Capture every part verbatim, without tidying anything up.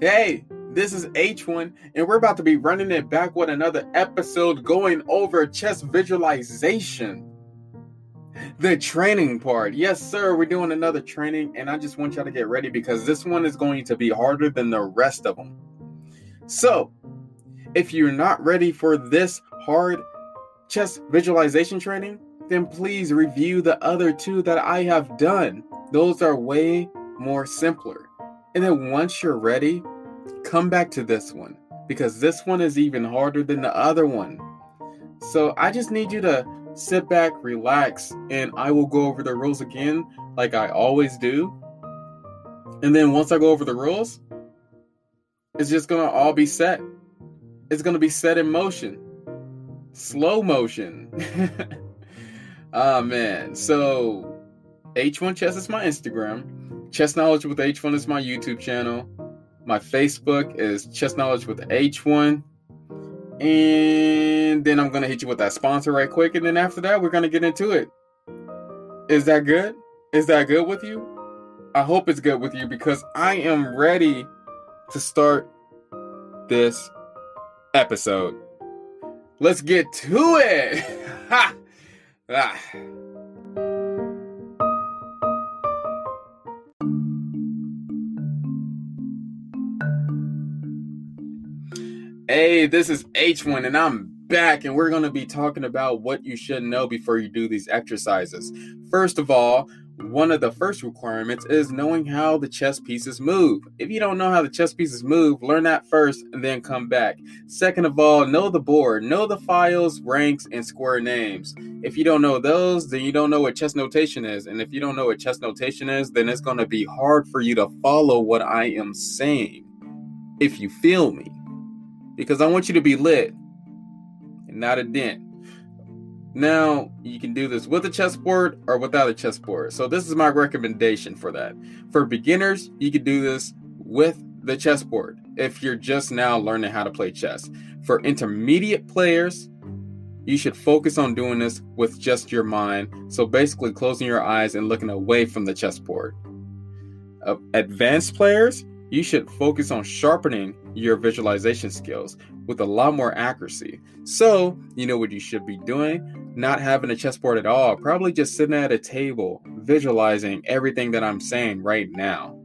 Hey, this is H one, and we're about to be running it back with another episode going over chess visualization. The training part. Yes, sir, we're doing another training, and I just want y'all to get ready because this one is going to be harder than the rest of them. So, if you're not ready for this hard chess visualization training, then please review the other two that I have done. Those are way more simpler. And then once you're ready, come back to this one because this one is even harder than the other one. So I just need you to sit back, relax, and I will go over the rules again like I always do. And then once I go over the rules, it's just going to all be set. It's going to be set in motion. Slow motion. Ah, oh, man. So H one Chess is my Instagram. Chess Knowledge with H one is my YouTube channel. My Facebook is Chess Knowledge with H one. And then I'm going to hit you with that sponsor right quick. And then after that, we're going to get into it. Is that good? Is that good with you? I hope it's good with you because I am ready to start this episode. Let's get to it. Ha! Ah. Hey, this is H one and I'm back, and we're going to be talking about what you should know before you do these exercises. First of all, one of the first requirements is knowing how the chess pieces move. If you don't know how the chess pieces move, learn that first and then come back. Second of all, know the board. Know the files, ranks, and square names. If you don't know those, then you don't know what chess notation is. And if you don't know what chess notation is, then it's going to be hard for you to follow what I am saying. If you feel me. Because I want you to be lit and not a dent. Now, you can do this with a chessboard or without a chessboard. So this is my recommendation for that. For beginners, you can do this with the chessboard if you're just now learning how to play chess. For intermediate players, you should focus on doing this with just your mind. So basically closing your eyes and looking away from the chessboard. Uh, advanced players, you should focus on sharpening your visualization skills with a lot more accuracy. So, you know what you should be doing? Not having a chessboard at all, probably just sitting at a table, visualizing everything that I'm saying right now.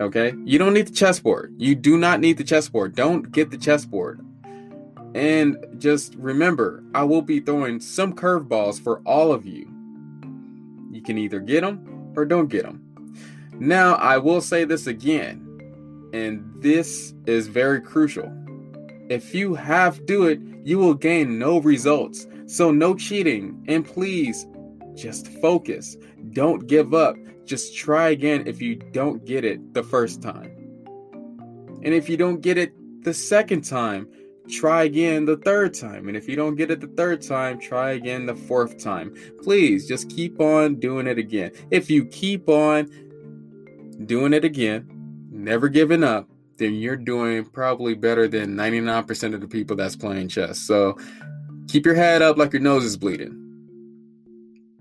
Okay? You don't need the chessboard. You do not need the chessboard. Don't get the chessboard. And just remember, I will be throwing some curveballs for all of you. You can either get them or don't get them. Now, I will say this again, and this is very crucial. If you half do it, you will gain no results. So no cheating. And please, just focus. Don't give up. Just try again if you don't get it the first time. And if you don't get it the second time, try again the third time. And if you don't get it the third time, try again the fourth time. Please, just keep on doing it again. If you keep on doing it again, never giving up, then you're doing probably better than ninety-nine percent of the people that's playing chess. So keep your head up like your nose is bleeding.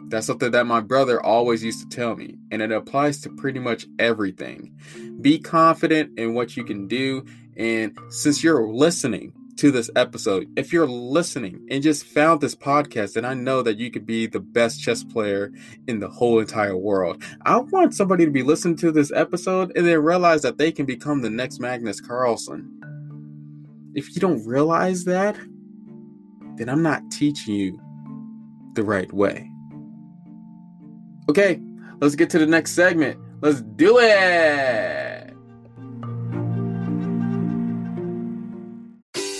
That's something that my brother always used to tell me, and it applies to pretty much everything. Be confident in what you can do. And since you're listening to this episode, if you're listening and just found this podcast, then I know that you could be the best chess player in the whole entire world. I want somebody to be listening to this episode and then realize that they can become the next Magnus Carlsen. If you don't realize that, then I'm not teaching you the right way. Okay, let's get to the next segment. Let's do it.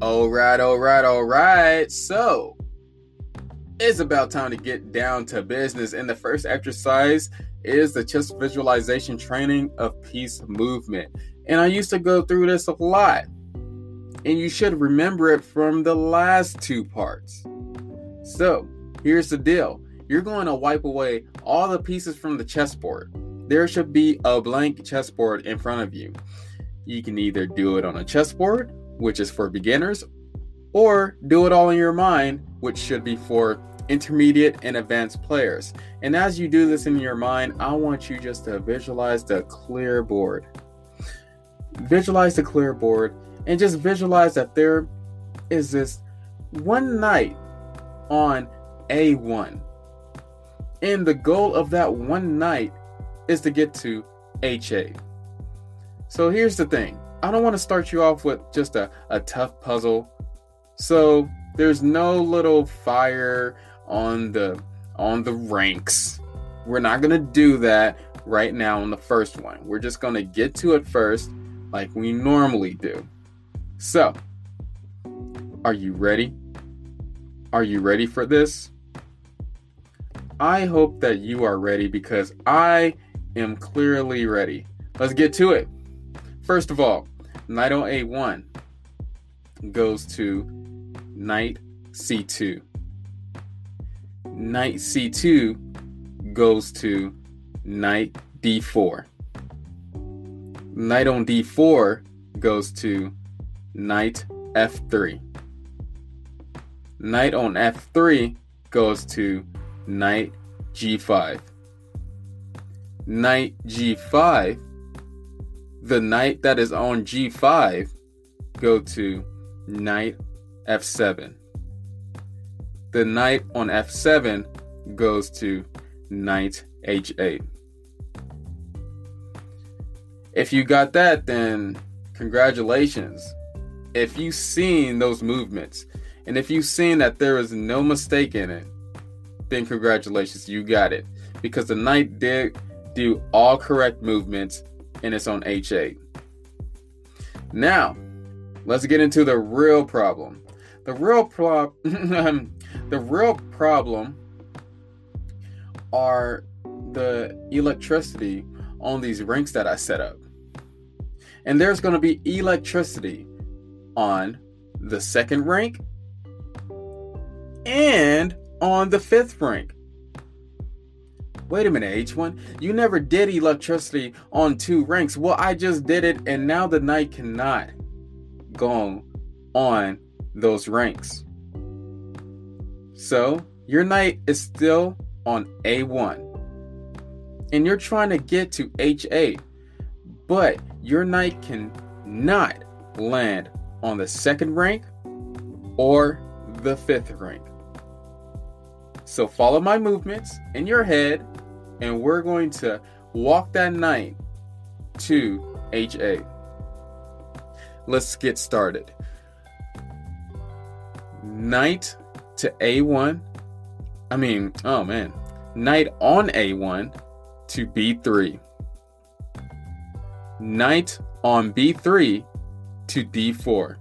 All right, all right, all right. So, It's about time to get down to business, and the first exercise is the chess visualization training of piece movement. And I used to go through this a lot, and you should remember it from the last two parts. So here's the deal. You're going to wipe away all the pieces from the chessboard. There should be a blank chessboard in front of you. You can either do it on a chessboard, which is for beginners, or do it all in your mind, which should be for intermediate and advanced players. And as you do this in your mind, I want you just to visualize the clear board. Visualize the clear board and just visualize that there is this one knight on A one. And the goal of that one knight is to get to H eight. So here's the thing. I don't want to start you off with just a, a tough puzzle. So there's no little fire on the on the ranks. We're not going to do that right now on the first one. We're just going to get to it first like we normally do. So, are you ready? Are you ready for this? I hope that you are ready because I am clearly ready. Let's get to it. First of all, knight on A one goes to knight C two. Knight C two goes to knight D four. Knight on D four goes to knight F three. Knight on F three goes to knight G five. Knight G five, the knight that is on G five go to knight F seven. The knight on F seven goes to knight H eight. If you got that, then congratulations. If you've seen those movements, and if you've seen that there is no mistake in it, then congratulations, you got it. Because the knight did do all correct movements, and it's on H eight. Now, let's get into the real problem. The real problem, the real problem are the electricity on these ranks that I set up. And there's going to be electricity on the second rank and on the fifth rank. Wait a minute, H one. You never did electricity on two ranks. Well, I just did it, and now the knight cannot go on those ranks. So your knight is still on A one, and you're trying to get to H eight, but your knight cannot land on the second rank or the fifth rank. So follow my movements in your head, and we're going to walk that knight to H eight. Let's get started. Knight to A one. I mean, oh man. Knight on A one to B three. Knight on B three to D four.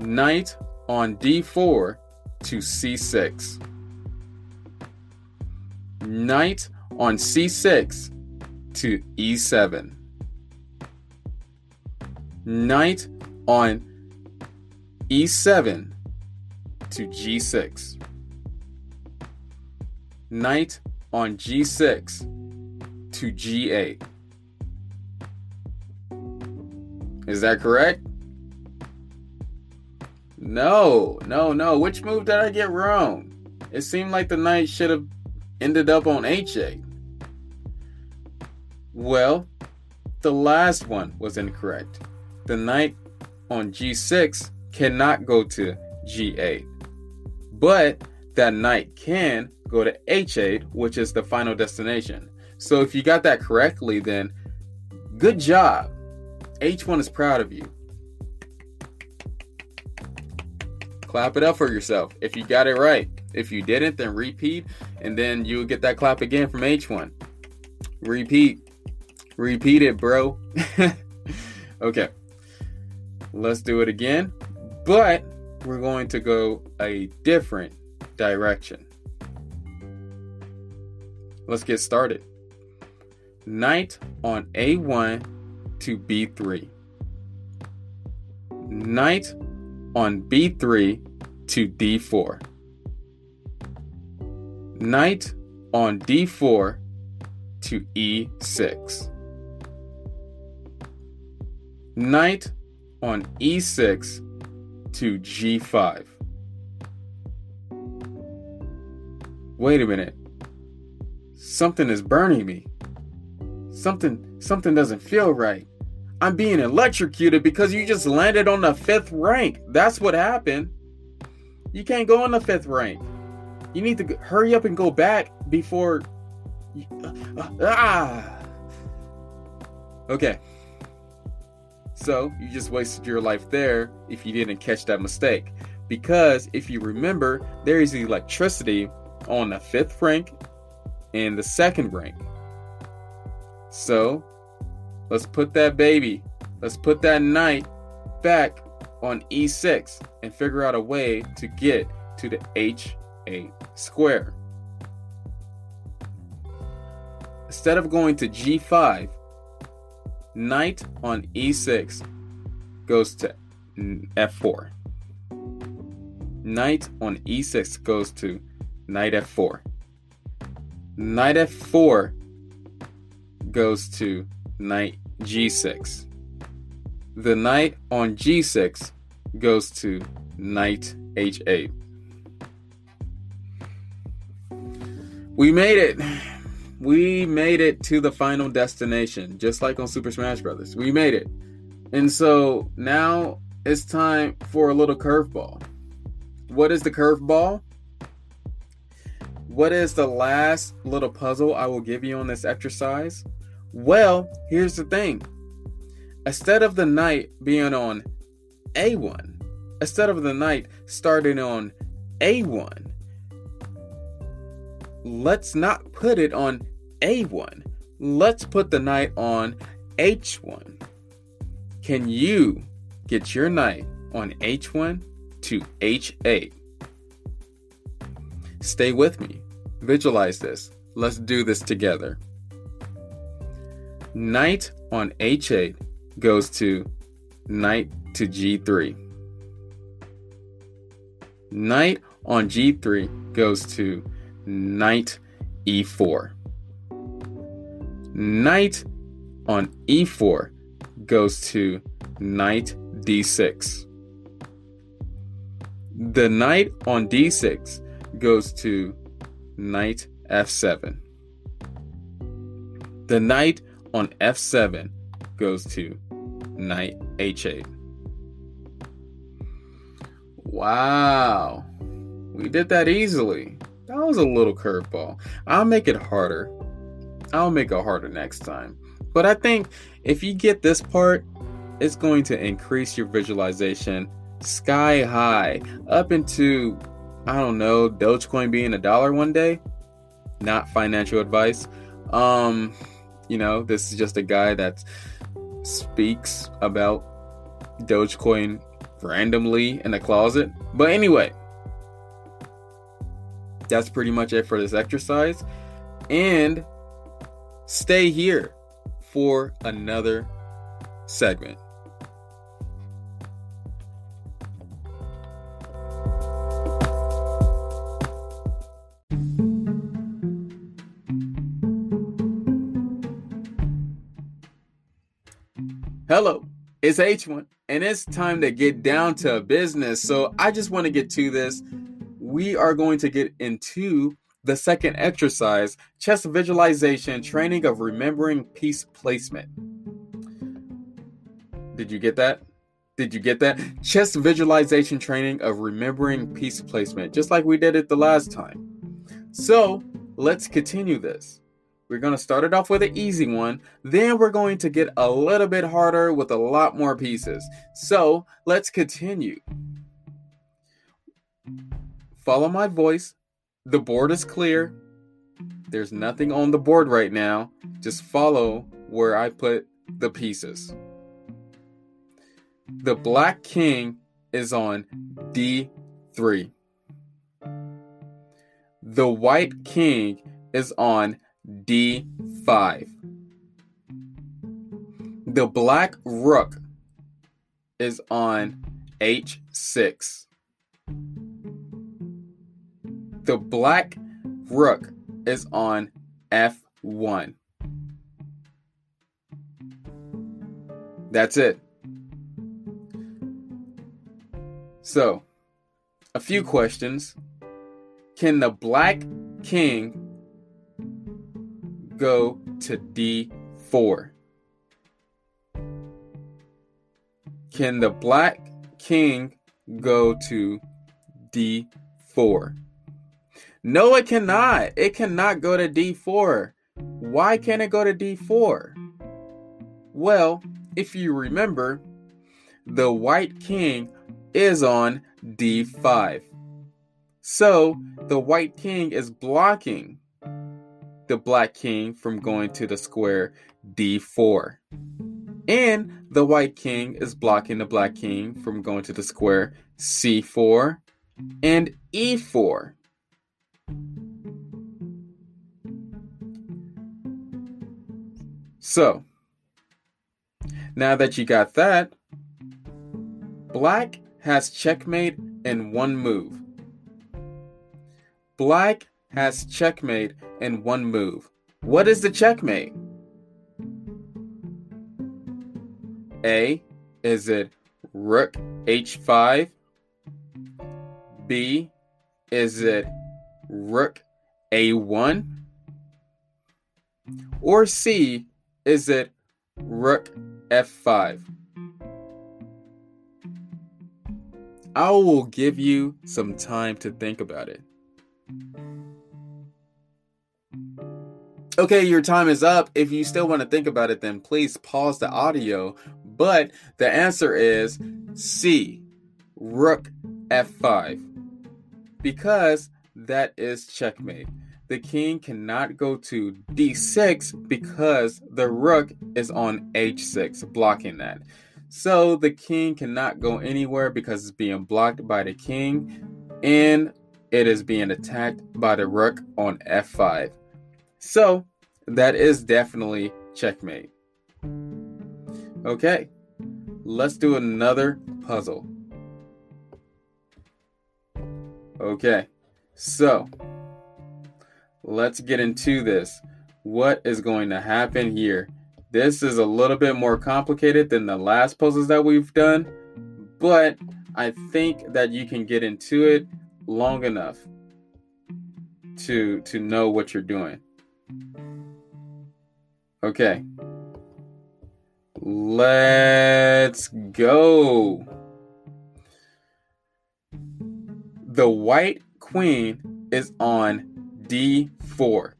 Knight on D four to C six. Knight on C six to E seven. Knight on E seven to G six. Knight on G six to G eight. Is that correct? No, no, no. Which move did I get wrong? It seemed like the knight should have ended up on H eight. Well, the last one was incorrect. The knight on G six cannot go to G eight, but that knight can go to H eight, which is the final destination. So if you got that correctly, then good job. H one is proud of you. Clap it up for yourself if you got it right. If you didn't, then repeat, and then you'll get that clap again from H one. Repeat. Repeat it, bro. Okay. Let's do it again. But we're going to go a different direction. Let's get started. Knight on a one to b three. Knight on b three to d four. Knight on d four to e six. Knight on e six to g five. Wait a minute. Something is burning me. Something, something doesn't feel right. I'm being electrocuted because you just landed on the fifth rank. That's what happened. You can't go on the fifth rank. You need to hurry up and go back before... You, uh, ah. Okay. So you just wasted your life there if you didn't catch that mistake. Because if you remember, there is electricity on the fifth rank and the second rank. So let's put that baby, let's put that knight back on e six and figure out a way to get to the h eight square. Instead of going to g five, knight on e six goes to f four. Knight on e six goes to knight f four. Knight f four goes to knight g six. The knight on g six goes to knight h eight. We made it. We made it to the final destination, just like on Super Smash Brothers. We made it. And so now it's time for a little curveball. What is the curveball? What is the last little puzzle I will give you on this exercise? Well, here's the thing. Instead of the knight being on a one, instead of the knight starting on a one, let's not put it on a one. Let's put the knight on h one. Can you get your knight on h one to h eight? Stay with me. Visualize this. Let's do this together. Knight on h eight goes to knight to g three. Knight on g three goes to knight e four. Knight on e four goes to knight d six. The knight on d six goes to knight f seven. The knight on f seven goes to knight h eight. Wow, we did that easily. That was a little curveball. I'll make it harder. I'll make it harder next time. But I think if you get this part, it's going to increase your visualization sky high up into, I don't know, Dogecoin being a dollar one day. Not financial advice. Um... You know, this is just a guy that speaks about Dogecoin randomly in the closet. But anyway, that's pretty much it for this exercise. And stay here for another segment. Hello, it's H one, and it's time to get down to business. So I just want to get to this. We are going to get into the second exercise, chess visualization training of remembering piece placement. Did you get that? Did you get that? Chess visualization training of remembering piece placement, just like we did it the last time. So let's continue this. We're going to start it off with an easy one. Then we're going to get a little bit harder with a lot more pieces. So let's continue. Follow my voice. The board is clear. There's nothing on the board right now. Just follow where I put the pieces. The black king is on d three. The white king is on d five. The black rook is on h six. The black rook is on f one. That's it. So, a few questions. Can the black king go to d four? Can the black king go to d four? No, it cannot. It cannot go to d four. Why can't it go to d four? Well, if you remember, the white king is on d five. So, the white king is blocking the black king from going to the square d four. And the white king is blocking the black king from going to the square c four and e four. So, now that you got that, black has checkmate in one move. Black has checkmate in one move. What is the checkmate? A, is it rook h five? B, is it rook a one? Or C, is it rook f five? I will give you some time to think about it. Okay, your time is up. If you still want to think about it, then please pause the audio. But the answer is C, rook f five. Because that is checkmate. The king cannot go to d six because the rook is on h six, blocking that. So the king cannot go anywhere because it's being blocked by the king and it is being attacked by the rook on f five. So that is definitely checkmate. Okay, let's do another puzzle. Okay, so let's get into this. What is going to happen here? This is a little bit more complicated than the last puzzles that we've done, but I think that you can get into it long enough to to know what you're doing. Okay. Let's go. The white queen is on d four.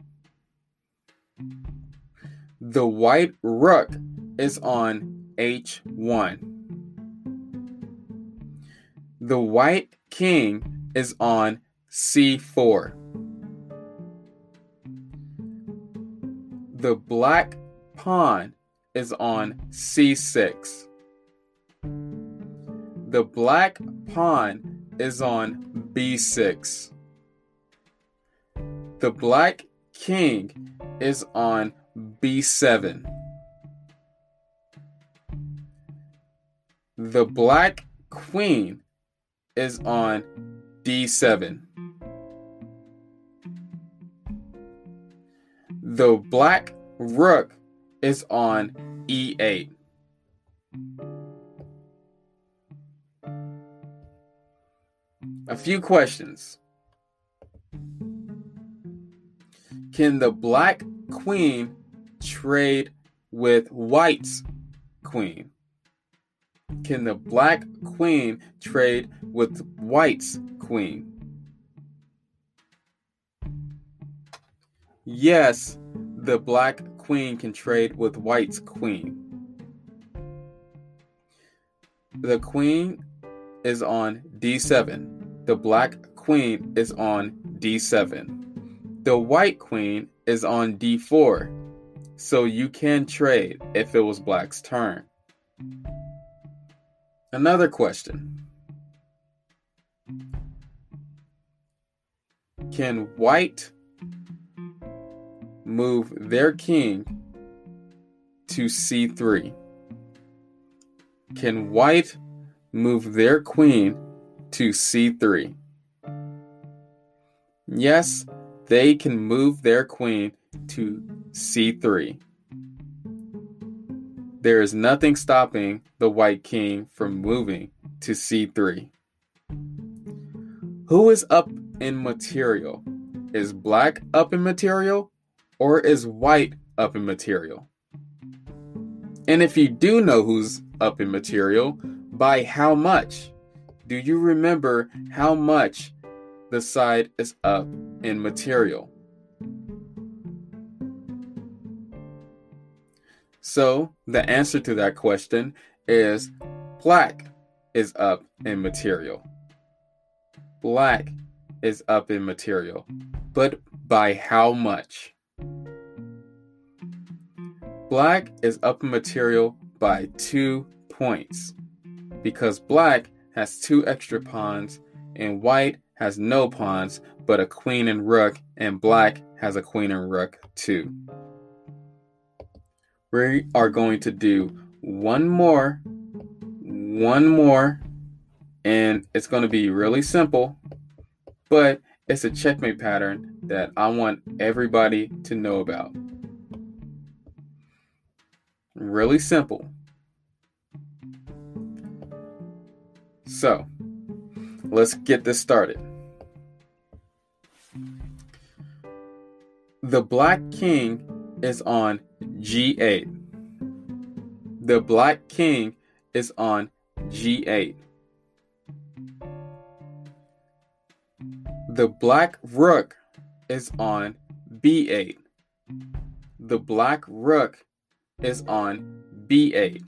The white rook is on h one. The white king is on c four. The black pawn is on c six. The black pawn is on b six. The black king is on b seven. The black queen is on d seven. The black rook is on e eight. A few questions. Can the black queen trade with white's queen? Can the black queen trade with white's queen? Yes, the black queen can trade with white's queen. The queen is on d seven. The black queen is on d seven. The white queen is on d four, so you can trade if it was black's turn. Another question. can white move their king to c three? Can white move their queen to c three? Yes, they can move their queen to c three. There is nothing stopping the white king from moving to c three. Who is up in material? Is black up in material or is white up in material? And if you do know who's up in material, by how much? Do you remember how much the side is up in material? So the answer to that question is black is up in material. Black is up in material, but by how much? Black is up in material by two points because black has two extra pawns and white has no pawns but a queen and rook, and black has a queen and rook too. We are going to do one more, one more, and it's going to be really simple, but it's a checkmate pattern that I want everybody to know about. Really simple. So, let's get this started. The black king is on g eight. The black king is on g eight. The black rook is on b eight. The black rook is on b eight.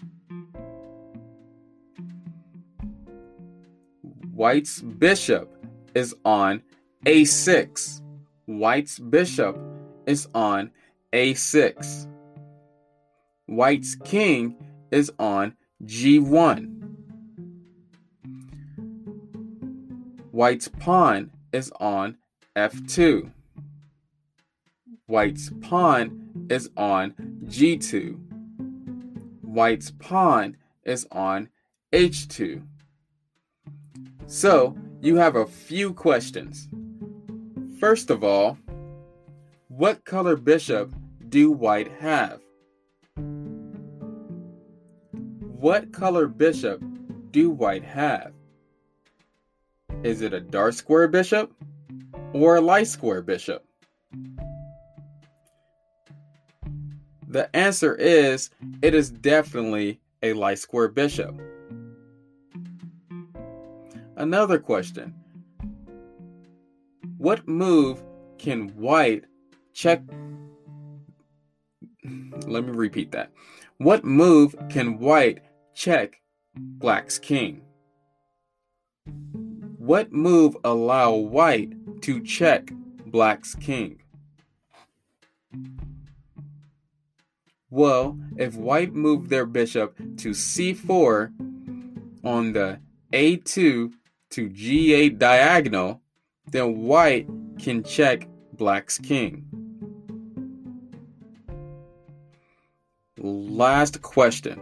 White's bishop is on a six. White's bishop is on a six. White's king is on g one. White's pawn is on f two. White's pawn is on g two. White's pawn is on h two. So, you have a few questions. First of all, what color bishop do white have? What color bishop do white have? Is it a dark square bishop or a light square bishop? The answer is, it is definitely a light square bishop. Another question. What move can white check? Let me repeat that. What move can white check black's king? What move allow white to check black's king? Well, if white moved their bishop to c four on the a two to g eight diagonal, then white can check black's king. Last question.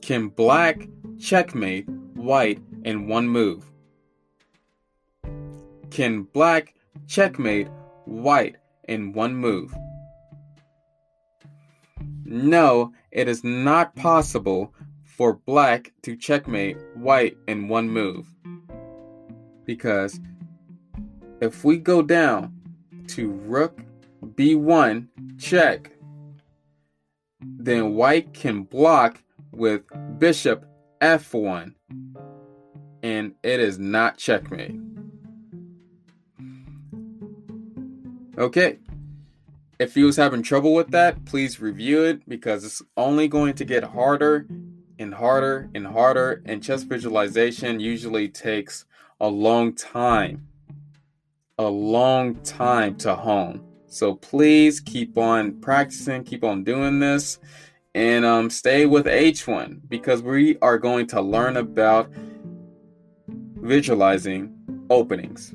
Can black checkmate white in one move? Can black checkmate white in one move? No, it is not possible for black to checkmate white in one move. Because if we go down to rook b one check, then white can block with bishop f one, and it is not checkmate. Okay, if you was having trouble with that, please review it because it's only going to get harder and harder and harder, and chess visualization usually takes a long time, a long time to hone. So please keep on practicing, keep on doing this, and um, stay with H one because we are going to learn about visualizing openings.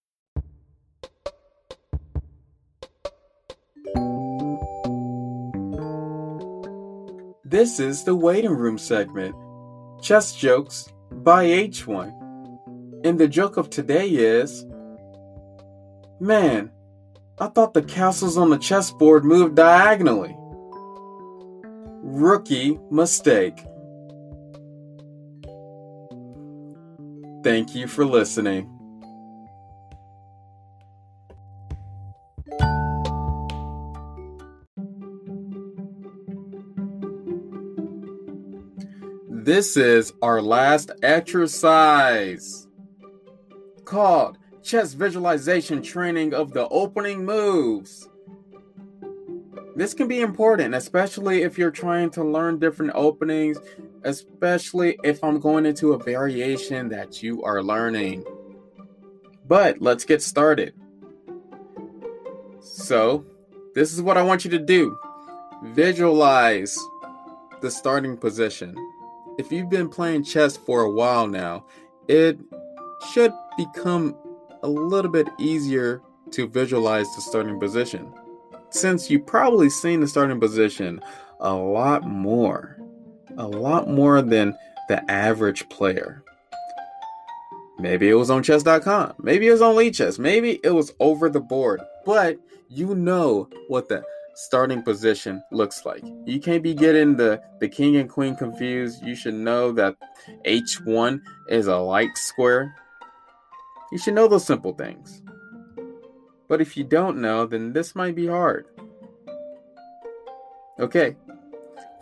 This is the Waiting Room segment, Chess Jokes by H one. And the joke of today is, man, I thought the castles on the chessboard moved diagonally. Rookie mistake. Thank you for listening. This is our last exercise called Chess Visualization Training of the Opening Moves. This can be important, especially if you're trying to learn different openings, especially if I'm going into a variation that you are learning. But let's get started. So, this is what I want you to do. Visualize the starting position. If you've been playing chess for a while now, it should become a little bit easier to visualize the starting position, since you've probably seen the starting position a lot more, a lot more than the average player. Maybe it was on chess dot com, maybe it was on lichess, maybe it was over the board, but you know what the starting position looks like. You can't be getting the, the king and queen confused. You should know that H one is a light square. You should know those simple things. But if you don't know, then this might be hard. Okay,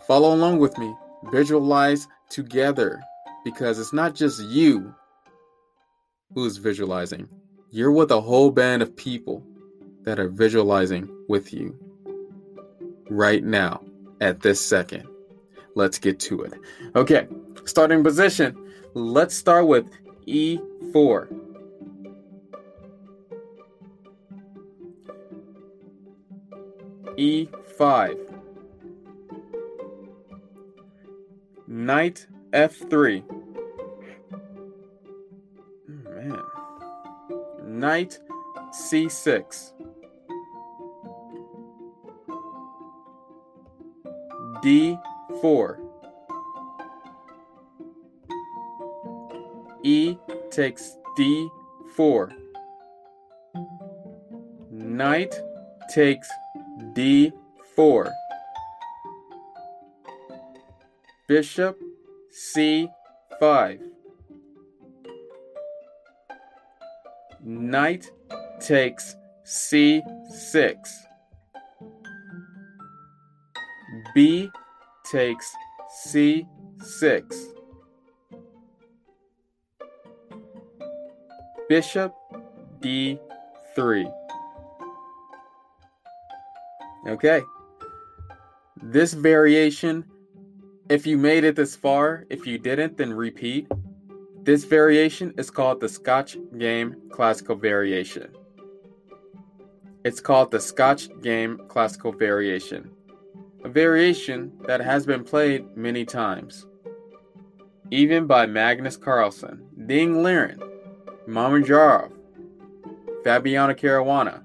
follow along with me. Visualize together, because it's not just you who's visualizing. You're with a whole band of people that are visualizing with you. Right now, at this second. Let's get to it. Okay, starting position. Let's start with E four. E five. Knight F three. Oh, man. Knight C six. D four. E takes D four. Knight takes D four. Bishop C five. Knight takes C six. B takes C six. Bishop D three. Okay. This variation, if you made it this far, if you didn't, then repeat. This variation is called the Scotch Game Classical Variation. It's called the Scotch Game Classical Variation. A variation that has been played many times, even by Magnus Carlsen, Ding Liren, Mamedyarov, Fabiano Caruana,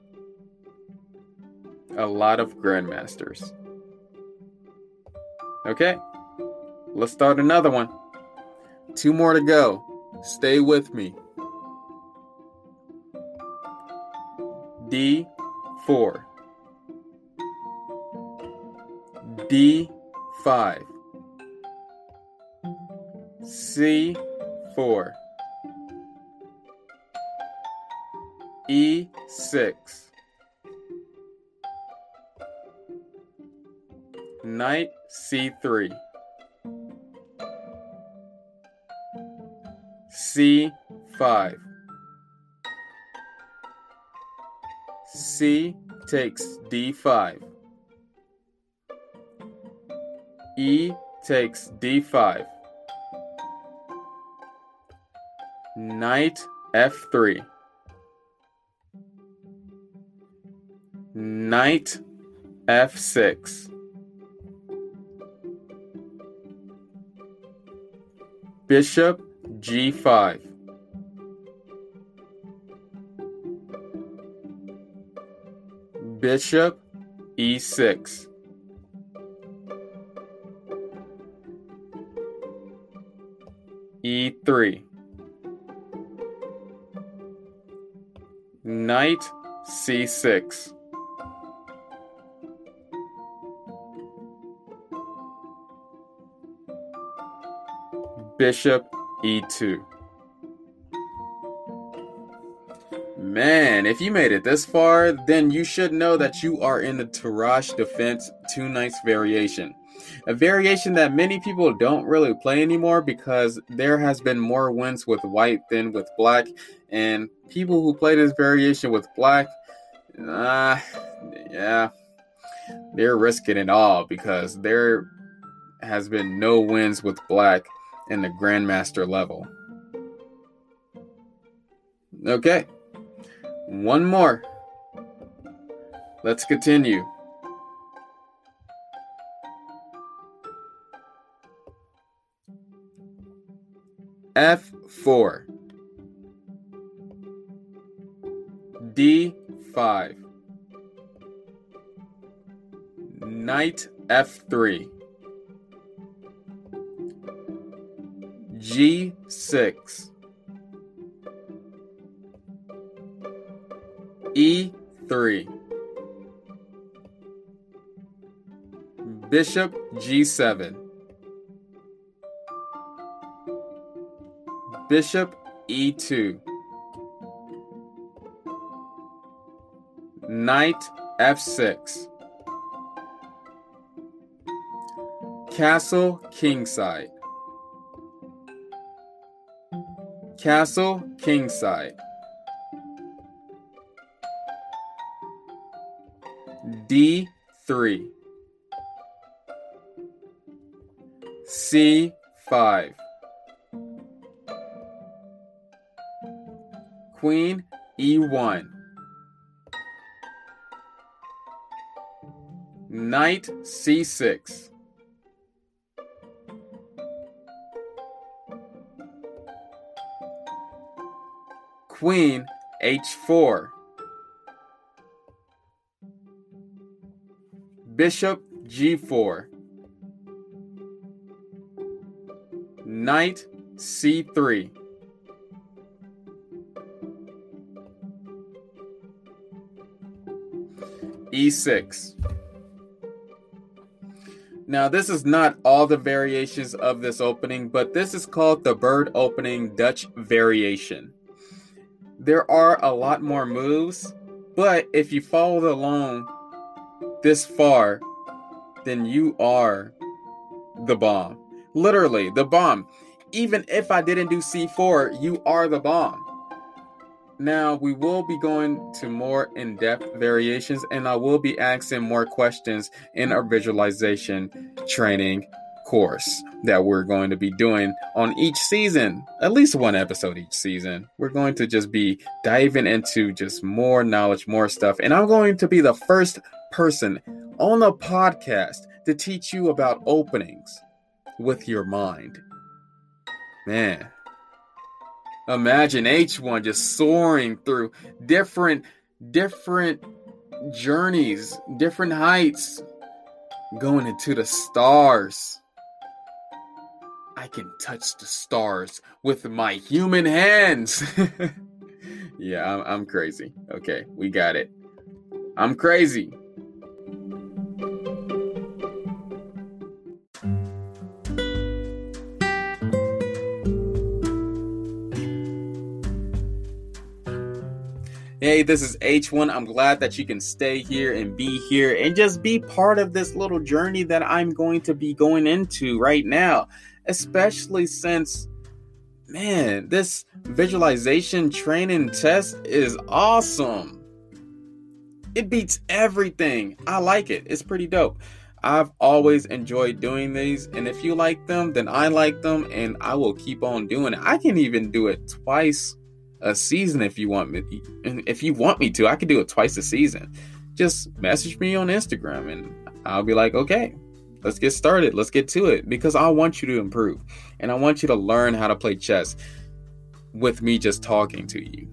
a lot of grandmasters. Okay, let's start another one. Two more to go. Stay with me. D four. D five. C four. E six. Knight C three. c five. C takes d five. E takes d five. Knight f three. Knight f six. Bishop g five. Bishop e six. e three. Knight c six. Bishop e two. Man, if you made it this far, then you should know that you are in the Tarrasch Defense Two Knights Variation. A variation that many people don't really play anymore because there has been more wins with white than with black, and people who play this variation with black, uh, yeah, they're risking it all because there has been no wins with black in the Grandmaster level. Okay, one more. Let's continue. f four. d five. Knight f three. g six. e three. Bishop g seven. Bishop e two. Knight f six. Castle kingside. Castle kingside. d three. c five. Queen e one. Knight c six. Queen h four. Bishop g four. Knight c three. e six. Now, this is not all the variations of this opening, but this is called the bird opening Dutch variation. There are a lot more moves, but if you followed along this far, then you are the bomb. Literally, the bomb. Even if I didn't do c four, you are the bomb. Now, we will be going to more in-depth variations, and I will be asking more questions in our visualization training course that we're going to be doing on each season, at least one episode each season. We're going to just be diving into just more knowledge, more stuff, and I'm going to be the first person on a podcast to teach you about openings with your mind. Man. Imagine H one just soaring through different, different journeys, different heights, going into the stars. I can touch the stars with my human hands. Yeah, I'm, I'm crazy. Okay, we got it. I'm crazy. Hey, this is H one. I'm glad that you can stay here and be here and just be part of this little journey that I'm going to be going into right now, especially since Man, this visualization training test is awesome. It beats everything. I like it. It's pretty dope. I've always enjoyed doing these, and if you like them, then I like them, and I will keep on doing it. I can even do it twice a season if you want me. And if you want me to, I can do it twice a season. Just message me on Instagram, and I'll be like, okay, let's get started. Let's get to it, because I want you to improve, and I want you to learn how to play chess with me just talking to you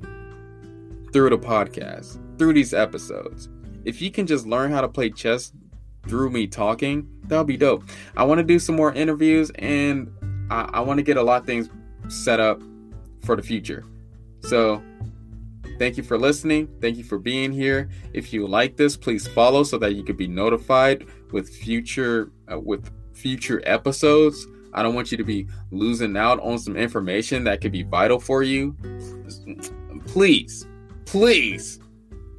through the podcast, through these episodes. If you can just learn how to play chess through me talking, that'll be dope. I want to do some more interviews, and I, I want to get a lot of things set up for the future. So thank you for listening. Thank you for being here. If you like this, please follow so that you could be notified with future uh, with future episodes. I don't want you to be losing out on some information that could be vital for you. Please, please,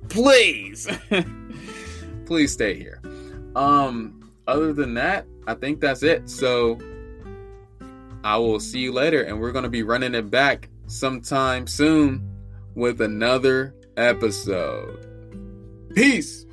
please, please stay here. Um, other than that, I think that's it. So I will see you later, and we're going to be running it back sometime soon with another episode. Peace.